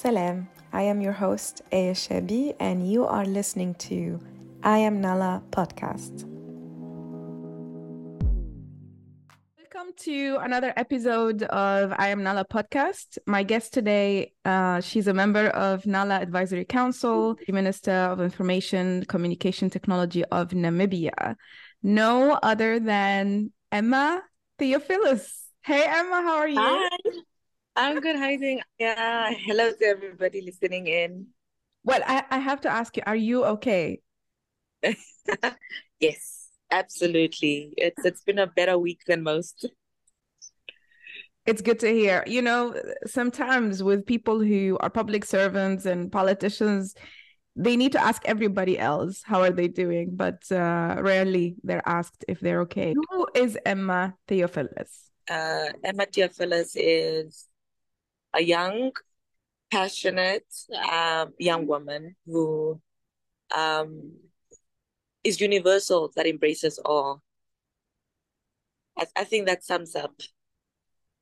Salam, I am your host Aya Shabi and you are listening to I Am NALA podcast. Welcome to another episode of I Am NALA podcast. My guest today, she's a member of NALA Advisory Council, the Minister of Information Communication Technology of Namibia. No other than Emma Theofelus. Hey Emma, how are you? Hi, I'm good. How are you doing? Yeah, hello to everybody listening in. Well, I have to ask you, are you okay? Yes, absolutely. It's been a better week than most. It's good to hear. You know, sometimes with people who are public servants and politicians, they need to ask everybody else, how are they doing? But rarely they're asked if they're okay. Who is Emma Theofelus? Emma Theofelus is a young, passionate young woman who is universal, that embraces all. I think that sums up.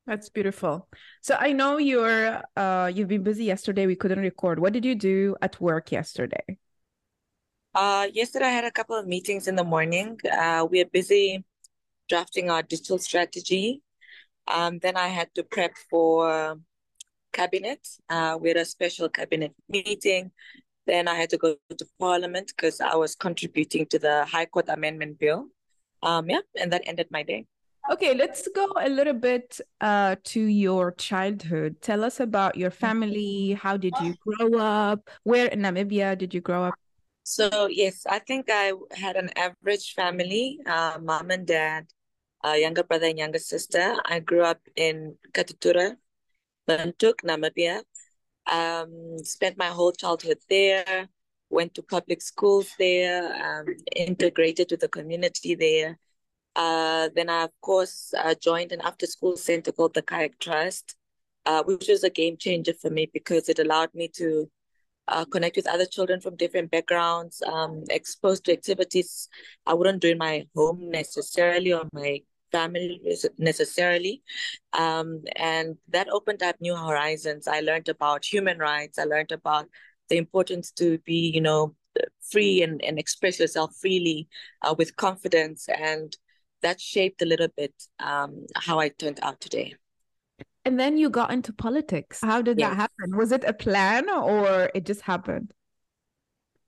That's beautiful. So I know you've been busy yesterday. We couldn't record. What did you do at work yesterday? Yesterday I had a couple of meetings in the morning. We are busy drafting our digital strategy. Then I had to prep for cabinet. We had a special cabinet meeting. Then I had to go to Parliament because I was contributing to the High Court Amendment Bill. And that ended my day. Okay, let's go a little bit to your childhood. Tell us about your family. How did you grow up? Where in Namibia did you grow up? So, yes, I think I had an average family, mom and dad, a younger brother and younger sister. I grew up in Katutura, Namibia. Spent my whole childhood there, went to public schools there, integrated with the community there. Then I, of course, joined an after-school center called the Kayak Trust, which was a game changer for me because it allowed me to connect with other children from different backgrounds, exposed to activities I wouldn't do in my home necessarily or my family necessarily. And that opened up new horizons. I learned about human rights. I learned about the importance to be, you know, free and express yourself freely with confidence. And that shaped a little bit how I turned out today. And then you got into politics. How did that happen? Was it a plan or it just happened?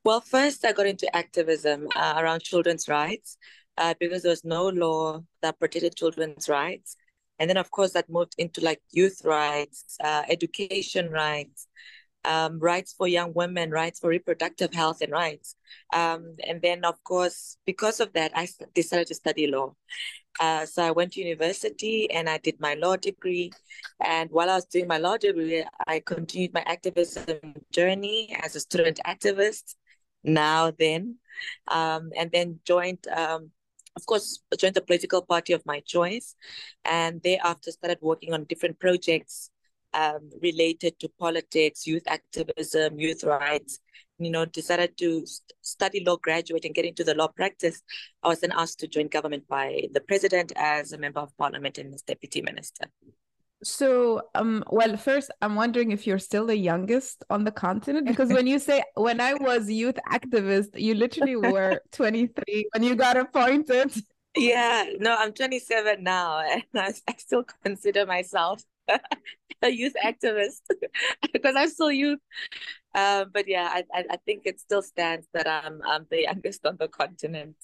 Well, first I got into activism around children's rights because there was no law that protected children's rights. And then, of course, that moved into like youth rights, education rights, rights for young women, rights for reproductive health and rights. And then, of course, because of that, I decided to study law. So I went to university and I did my law degree. And while I was doing my law degree, I continued my activism journey as a student activist. And then joined, joined the political party of my choice. And thereafter started working on different projects related to politics, youth activism, youth rights, you know, decided to study law, graduate and get into the law practice. I was then asked to join government by the president as a member of parliament and as deputy minister. So, well, first, I'm wondering if you're still the youngest on the continent, because when you say, when I was youth activist, you literally were 23 when you got appointed. Yeah, no, I'm 27 now and I still consider myself a youth activist because I'm still youth. But yeah, I think it still stands that I'm the youngest on the continent.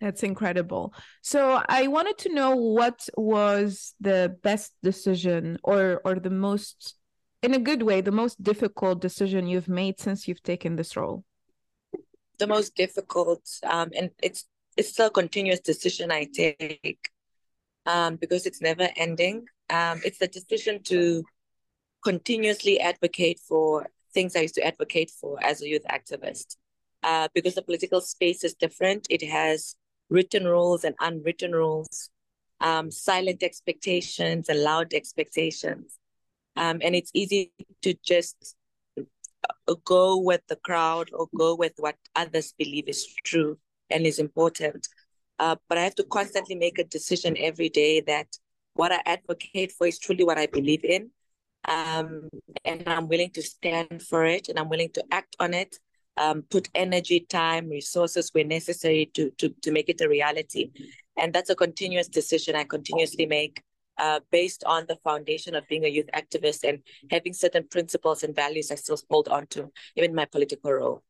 That's incredible. So I wanted to know what was the best decision or the most, in a good way, the most difficult decision you've made since you've taken this role? The most difficult, and it's still a continuous decision I take because it's never ending. It's the decision to continuously advocate for things I used to advocate for as a youth activist because the political space is different. It has written rules and unwritten rules, silent expectations and loud expectations. And it's easy to just go with the crowd or go with what others believe is true and is important. But I have to constantly make a decision every day that what I advocate for is truly what I believe in. and I'm willing to stand for it, and I'm willing to act on it, put energy, time, resources where necessary to make it a reality. And that's a continuous decision I continuously make based on the foundation of being a youth activist and having certain principles and values I still hold on to, even my political role.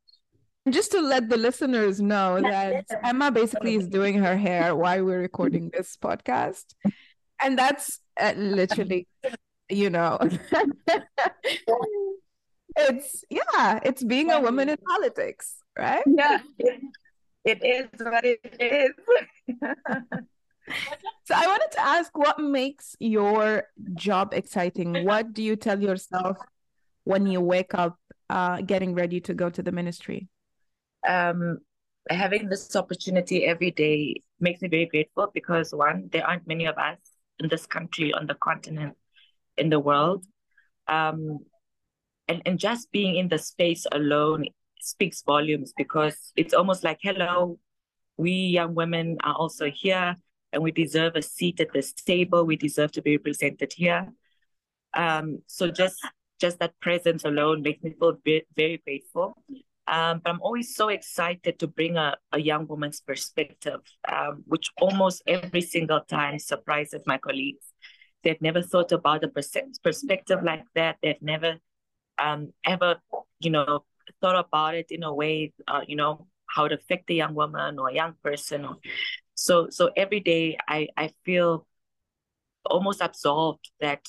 Just to let the listeners know that Emma basically is doing her hair while we're recording this podcast. And that's literally, you know, it's being a woman in politics, right? Yeah, it is what it is. So I wanted to ask, what makes your job exciting? What do you tell yourself when you wake up getting ready to go to the ministry? Having this opportunity every day makes me very grateful because, one, there aren't many of us in this country, on the continent, in the world. And just being in the space alone speaks volumes, because it's almost like, hello, we young women are also here and we deserve a seat at this table. We deserve to be represented here. So just that presence alone makes me feel very grateful. But I'm always so excited to bring a young woman's perspective, which almost every single time surprises my colleagues. They've never thought about a perspective like that. They've never ever, you know, thought about it in a way, you know, how it affects a young woman or a young person. So every day I feel almost absolved that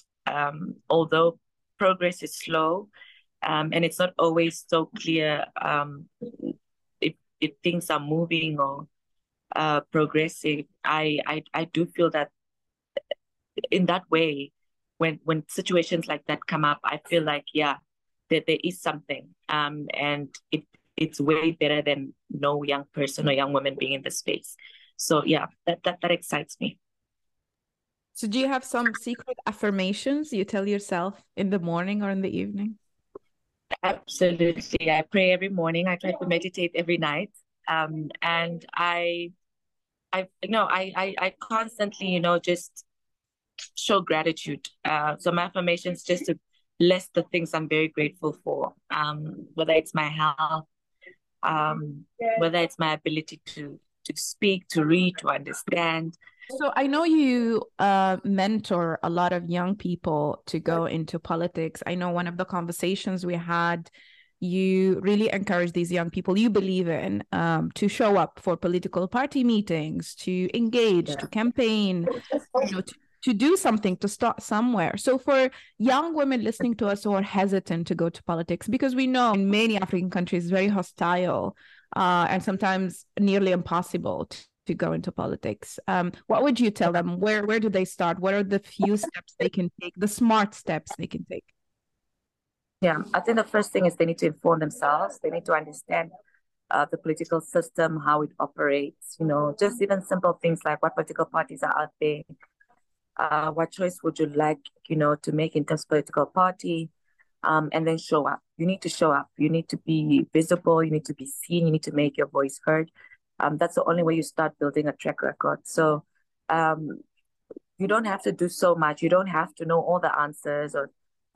although progress is slow, and it's not always so clear if things are moving or progressing. I do feel that in that way, when situations like that come up, I feel like, yeah, that there is something. And it's way better than no young person or young woman being in the space. So yeah, that excites me. So do you have some secret affirmations you tell yourself in the morning or in the evening? Absolutely. I pray every morning. I try to meditate every night. And I constantly, you know, just show gratitude. So my affirmation is just to list the things I'm very grateful for, whether it's my health, whether it's my ability to speak, to read, to understand. So I know you mentor a lot of young people to go into politics. I know one of the conversations we had, you really encourage these young people you believe in to show up for political party meetings, to engage, to campaign, you know, to do something, to start somewhere. So for young women listening to us who are hesitant to go to politics, because we know in many African countries, it's very hostile and sometimes nearly impossible to go into politics. What would you tell them? Where do they start? What are the few steps they can take, the smart steps they can take? Yeah, I think the first thing is they need to inform themselves. They need to understand the political system, how it operates, you know, just even simple things like what political parties are out there. What choice would you like, you know, to make in terms of political party? And then show up. You need to show up. You need to be visible. You need to be seen. You need to make your voice heard. That's the only way you start building a track record. So you don't have to do so much. You don't have to know all the answers or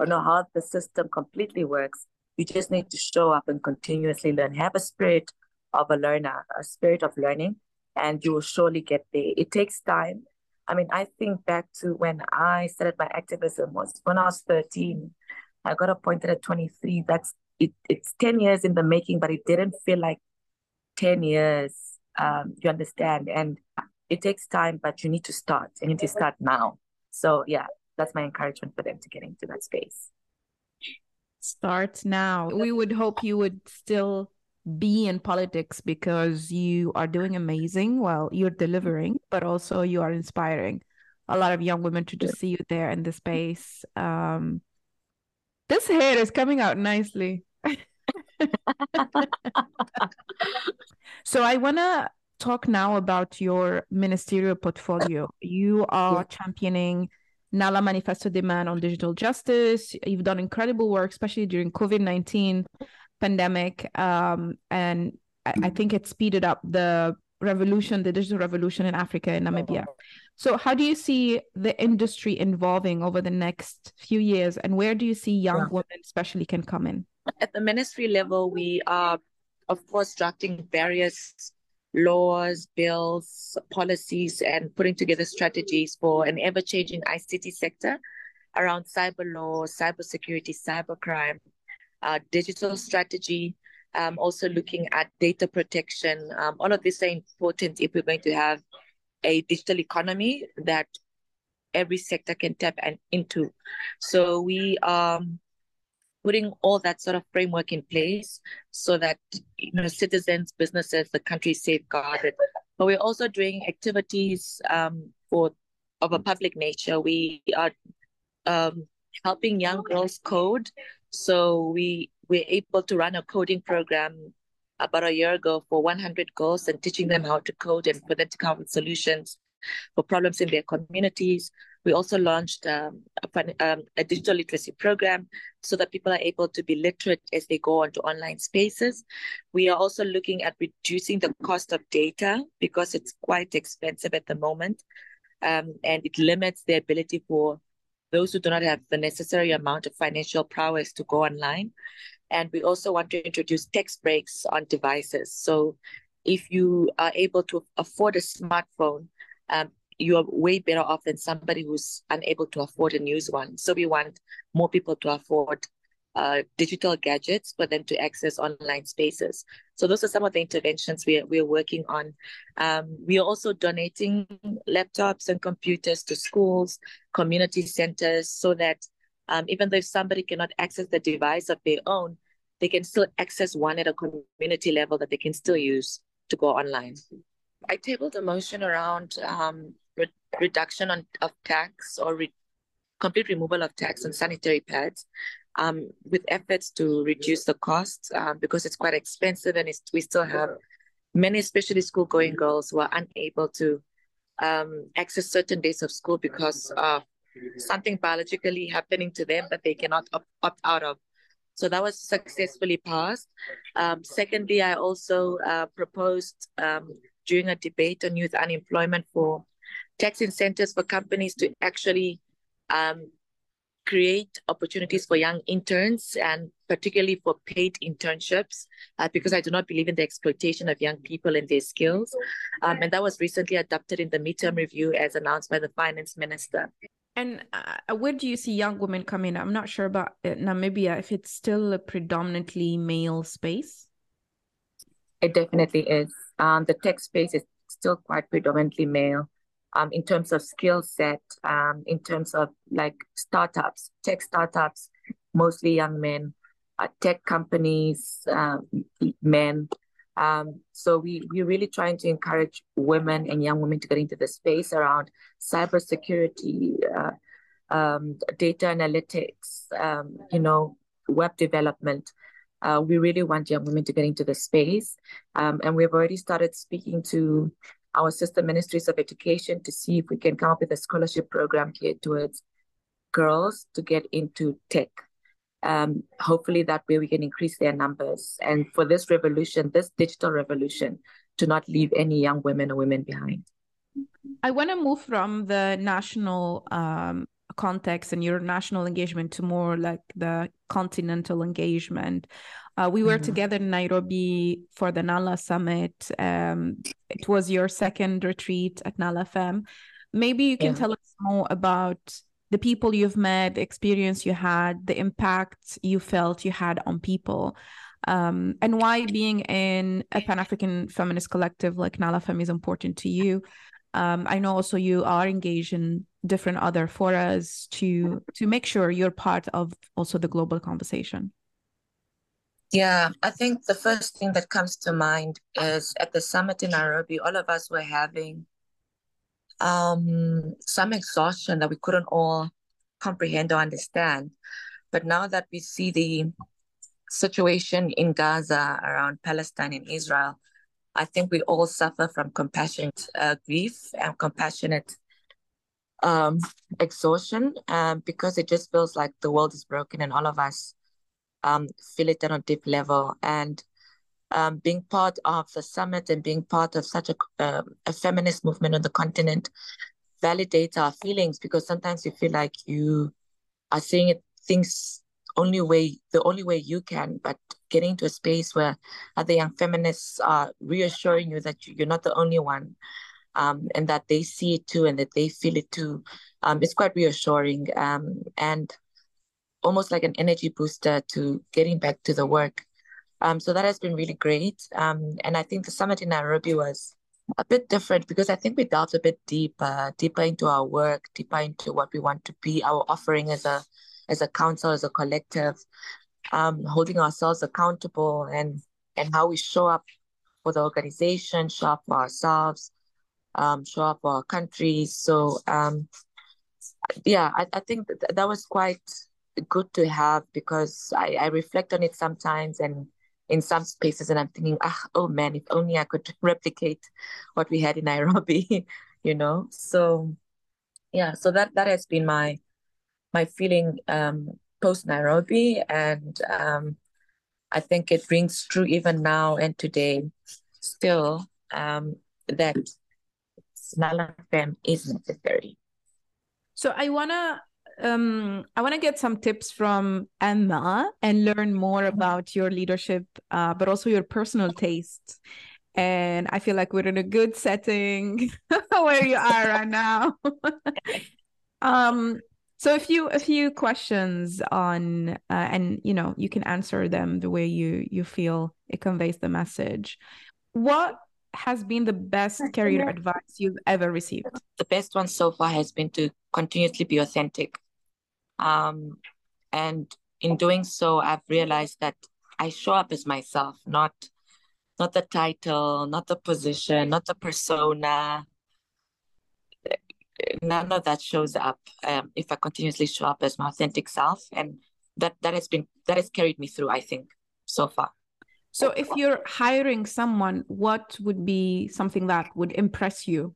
know how the system completely works. You just need to show up and continuously learn. Have a spirit of a learner, a spirit of learning, and you will surely get there. It takes time. I mean, I think back to when I started my activism was when I was 13. I got appointed at 23. That's it. It's 10 years in the making, but it didn't feel like 10 years. You understand? And it takes time, but you need to start. You need to start now. So yeah, that's my encouragement for them to get into that space. Start now. We would hope you would still be in politics because you are doing amazing. Well, you're delivering, but also you are inspiring a lot of young women to just see you there in the space. This hair is coming out nicely. So I want to talk now about your ministerial portfolio. You are championing NALA Manifesto Demand on digital justice. You've done incredible work, especially during COVID-19 pandemic, and I think it speeded up the revolution, the digital revolution in Africa, in Namibia. So how do you see the industry evolving over the next few years, and where do you see young women especially can come in? At the ministry level, we are, of course, drafting various laws, bills, policies, and putting together strategies for an ever-changing ICT sector around cyber law, cybersecurity, cybercrime, digital strategy, also looking at data protection. All of these are important if we're going to have a digital economy that every sector can tap into. So we are putting all that sort of framework in place so that, you know, citizens, businesses, the country is safeguarded. But we're also doing activities of a public nature. We are helping young girls code. So we're able to run a coding program about a year ago for 100 girls and teaching them how to code and for them to come with solutions for problems in their communities. We also launched a digital literacy program so that people are able to be literate as they go onto online spaces. We are also looking at reducing the cost of data because it's quite expensive at the moment, and it limits the ability for those who do not have the necessary amount of financial prowess to go online. And we also want to introduce tax breaks on devices. So if you are able to afford a smartphone, you are way better off than somebody who's unable to afford and use one. So we want more people to afford digital gadgets for them to access online spaces. So those are some of the interventions we are working on. We are also donating laptops and computers to schools, community centers, so that even though if somebody cannot access the device of their own, they can still access one at a community level that they can still use to go online. I tabled a motion around reduction of tax or complete removal of tax on sanitary pads, with efforts to reduce the cost because it's quite expensive, and we still have many, especially school-going girls, who are unable to access certain days of school because of something biologically happening to them that they cannot opt out of. So that was successfully passed. Secondly, I also proposed during a debate on youth unemployment for tax incentives for companies to actually create opportunities for young interns, and particularly for paid internships, because I do not believe in the exploitation of young people and their skills. And that was recently adopted in the midterm review as announced by the finance minister. And where do you see young women come in? I'm not sure about Namibia, if it's still a predominantly male space. It definitely is. The tech space is still quite predominantly male in terms of skill set, in terms of like startups, tech startups, mostly young men, tech companies, men. So we're really trying to encourage women and young women to get into the space around cybersecurity, data analytics, you know, web development. We really want young women to get into the space. And we've already started speaking to our sister ministries of education to see if we can come up with a scholarship program geared towards girls to get into tech. Hopefully that way we can increase their numbers, and for this revolution, this digital revolution, to not leave any young women or women behind. I want to move from the national context and your national engagement to more like the continental engagement. We were together in Nairobi for the NALA Summit. It was your second retreat at NALA FEM. Maybe you can tell us more about the people you've met, the experience you had, the impact you felt you had on people, and why being in a Pan-African feminist collective like NALA FEM is important to you. I know also you are engaged in different other forums to make sure you're part of also the global conversation. Yeah, I think the first thing that comes to mind is at the summit in Nairobi, all of us were having some exhaustion that we couldn't all comprehend or understand. But now that we see the situation in Gaza around Palestine and Israel, I think we all suffer from compassionate grief and compassionate exhaustion, because it just feels like the world is broken and all of us feel it on a deep level. And being part of the summit and being part of such a feminist movement on the continent validates our feelings, because sometimes you feel like you are seeing things the only way you can, but getting to a space where other young feminists are reassuring you that you're not the only one, and that they see it too and that they feel it too, it's quite reassuring, and almost like an energy booster to getting back to the work. So that has been really great. And I think the summit in Nairobi was a bit different because I think we delved a bit deeper into our work, deeper into what we want to be, our offering as a council, as a collective, holding ourselves accountable and how we show up for the organization, show up for ourselves, show up for our countries. So yeah, I think that was quite good to have, because I reflect on it sometimes and in some spaces, and I'm thinking, oh man, if only I could replicate what we had in Nairobi, you know? So yeah, so that has been my feeling post Nairobi. And I think it rings true even now and today still, that NALA FM is necessary. So I want to get some tips from Emma and learn more about your leadership, but also your personal taste. And I feel like we're in a good setting where you are right now. So a few questions on, and you know, you can answer them the way you feel it conveys the message. What has been the best career advice you've ever received? The best one so far has been to continuously be authentic. And in doing so, I've realized that I show up as myself, not the title, not the position, not the persona. None of that shows up if I continuously show up as my authentic self. And that has carried me through, I think, so far. So if you're hiring someone, what would be something that would impress you?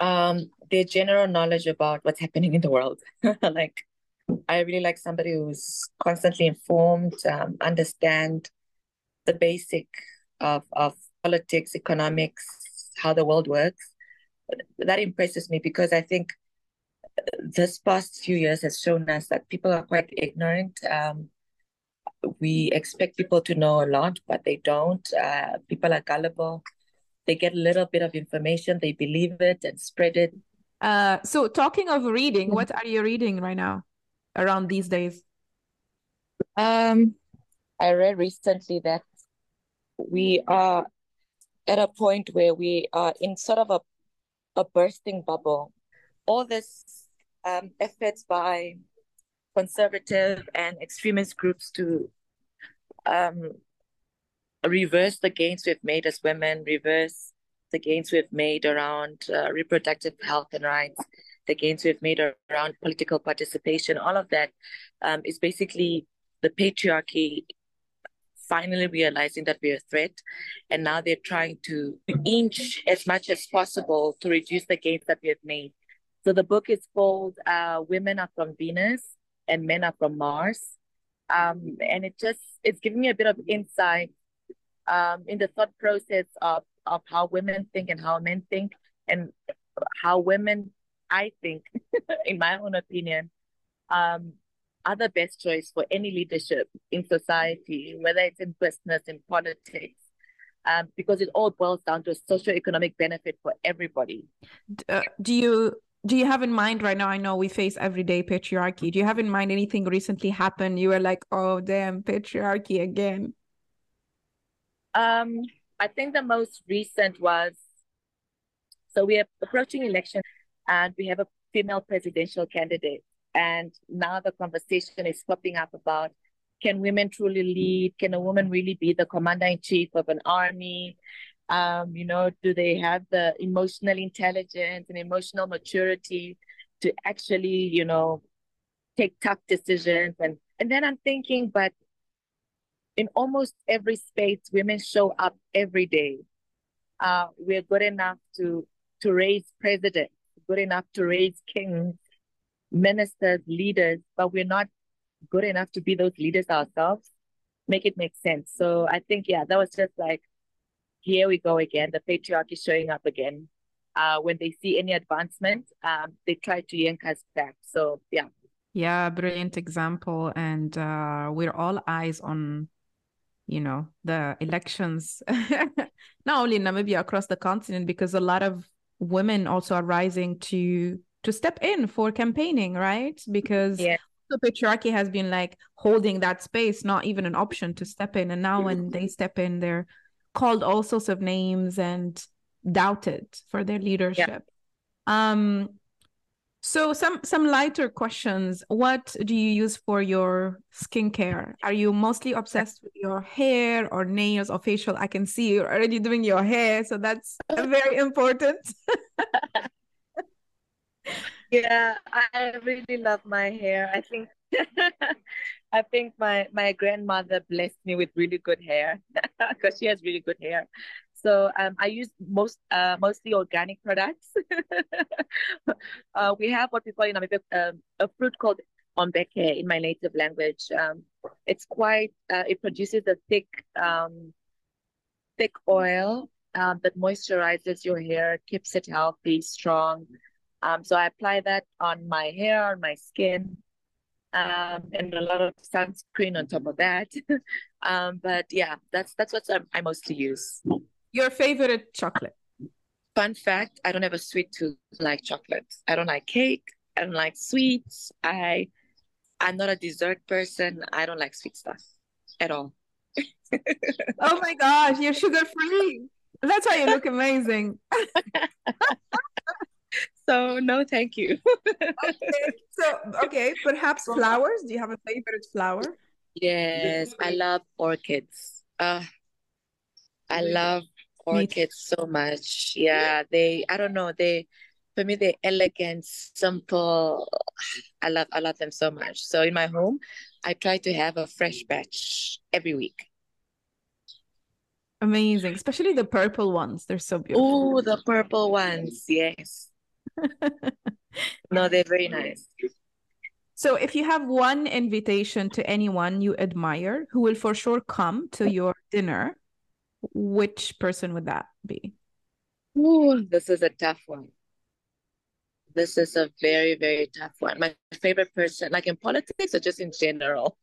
Their general knowledge about what's happening in the world. Like, I really like somebody who's constantly informed, understand the basic of politics, economics, how the world works. That impresses me, because I think this past few years has shown us that people are quite ignorant. We expect people to know a lot, but they don't. People are gullible. They get a little bit of information, they believe it and spread it. So talking of reading, what are you reading right now around these days? I read recently that we are at a point where we are in sort of a bursting bubble. All this efforts by conservative and extremist groups to reverse the gains we've made as women, reverse the gains we've made around reproductive health and rights, the gains we've made around political participation, all of that is basically the patriarchy finally realizing that we're a threat. And now they're trying to inch as much as possible to reduce the gains that we have made. So the book is called Women Are from Venus and Men Are from Mars. And it's giving me a bit of insight in the thought process of how women think and how men think, and how women, I think, in my own opinion, are the best choice for any leadership in society, whether it's in business, in politics, because it all boils down to a socioeconomic benefit for everybody. Do you have in mind right now, I know we face everyday patriarchy, do you have in mind anything recently happened you were like, oh damn, patriarchy again? I think the most recent was, so we are approaching election and we have a female presidential candidate, and now the conversation is popping up about, can women truly lead? Can a woman really be the commander-in-chief of an army? You know, do they have the emotional intelligence and emotional maturity to actually, you know, take tough decisions? And then I'm thinking, but in almost every space, women show up every day. We're good enough to raise presidents, good enough to raise kings, ministers, leaders, but we're not good enough to be those leaders ourselves. Make it make sense. So I think, yeah, that was just like here we go again, the patriarchy showing up again. When they see any advancement, they try to yank us back. So, yeah. Yeah, brilliant example. And we're all eyes on, you know, the elections, not only in Namibia, across the continent, because a lot of women also are rising to step in for campaigning, right? Because yeah. The patriarchy has been like holding that space, not even an option to step in. And now when they step in, they're called all sorts of names and doubted for their leadership. Yeah. So some lighter questions. What do you use for your skincare? Are you mostly obsessed with your hair or nails or facial? I can see you're already doing your hair, so that's very important. Yeah, I really love my hair. I think my grandmother blessed me with really good hair because she has really good hair. So I use mostly organic products. We have what we call in Namibia a fruit called onbeke in my native language. It's quite it produces a thick thick oil that moisturizes your hair, keeps it healthy, strong. So I apply that on my hair, on my skin, and a lot of sunscreen on top of that. But yeah, that's what I mostly use. Your favorite chocolate? Fun fact, I don't have a sweet tooth like chocolate. I don't like cake. I don't like sweets. I'm not a dessert person. I don't like sweet stuff at all. Oh my gosh, you're sugar free. That's why you look amazing. So no, thank you. Okay. So okay, perhaps flowers. Do you have a favorite flower? Yes, I love orchids. I love orchids so much. Yeah, I don't know. For me, they're elegant, simple. I love them so much. So in my home, I try to have a fresh batch every week. Amazing, especially the purple ones. They're so beautiful. Oh, the purple ones. Yes. No, they're very nice. So if you have one invitation to anyone you admire who will for sure come to your dinner, which person would that be? Ooh, this is a tough one. This is a very, very tough one. My favorite person, like in politics or just in general?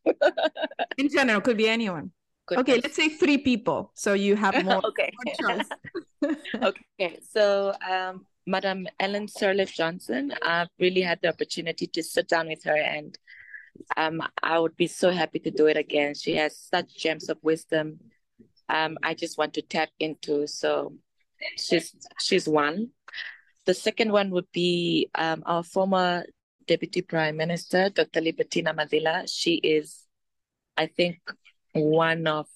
In general, could be anyone. Goodness. Okay, let's say three people, so you have more. Okay. More choice. Okay, so Madam Ellen Sirleaf Johnson, I've really had the opportunity to sit down with her, and I would be so happy to do it again. She has such gems of wisdom. I just want to tap into. So she's one. The second one would be our former Deputy Prime Minister, Dr. Libertina Amathila. She is, I think, one of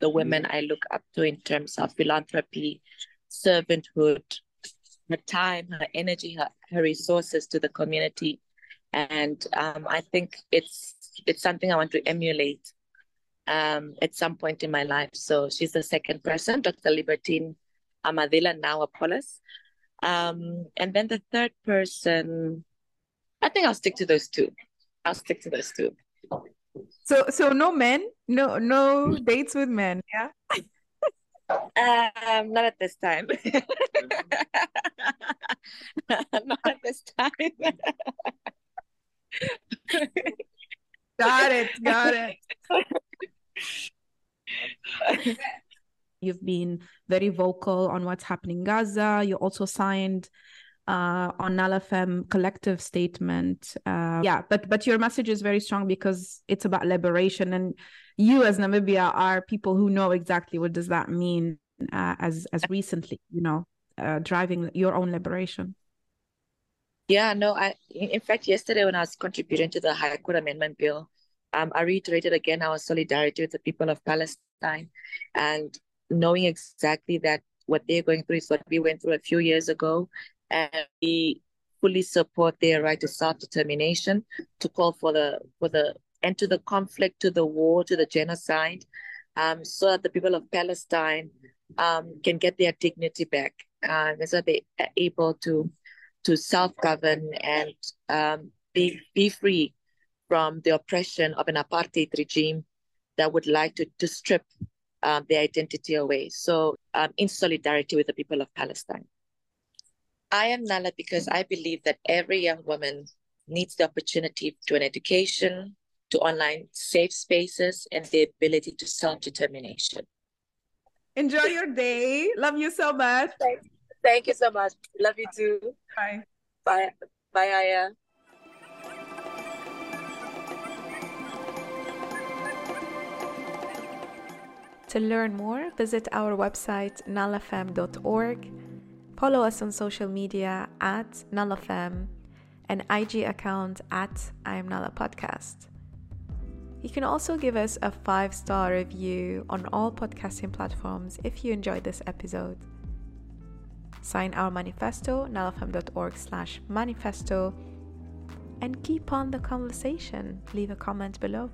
the women I look up to in terms of philanthropy, servanthood, her time, her energy, her resources to the community. And I think it's something I want to emulate at some point in my life. So she's the second person, Dr. Libertine Amathila, now Apollos. And then the third person, I think I'll stick to those two. So no men, no dates with men, yeah? Not at this time. Not at this time. Got it. You've been very vocal on what's happening in Gaza. You also signed on NALA Femme collective statement. Yeah, but your message is very strong because it's about liberation, and you as Namibia are people who know exactly what does that mean as recently, you know, driving your own liberation. Yeah, no, in fact, yesterday when I was contributing to the High Court Amendment Bill, I reiterated again our solidarity with the people of Palestine, and knowing exactly that what they're going through is what we went through a few years ago, and we fully support their right to self-determination, to call for the end to the conflict, to the war, to the genocide, so that the people of Palestine can get their dignity back, and so they are able to self-govern and be free from the oppression of an apartheid regime that would like to strip their identity away. So in solidarity with the people of Palestine. I am NALA because I believe that every young woman needs the opportunity to an education, to online safe spaces, and the ability to self-determination. Enjoy your day. Love you so much. Thank you so much. Love you too. Bye. Bye. Bye, Aya. To learn more, visit our website nalafem.org. Follow us on social media at nalafem and IG account at I Am Nala Podcast. You can also give us a 5-star review on all podcasting platforms if you enjoyed this episode. Sign our manifesto, nalafem.org/manifesto, and keep on the conversation. Leave a comment below.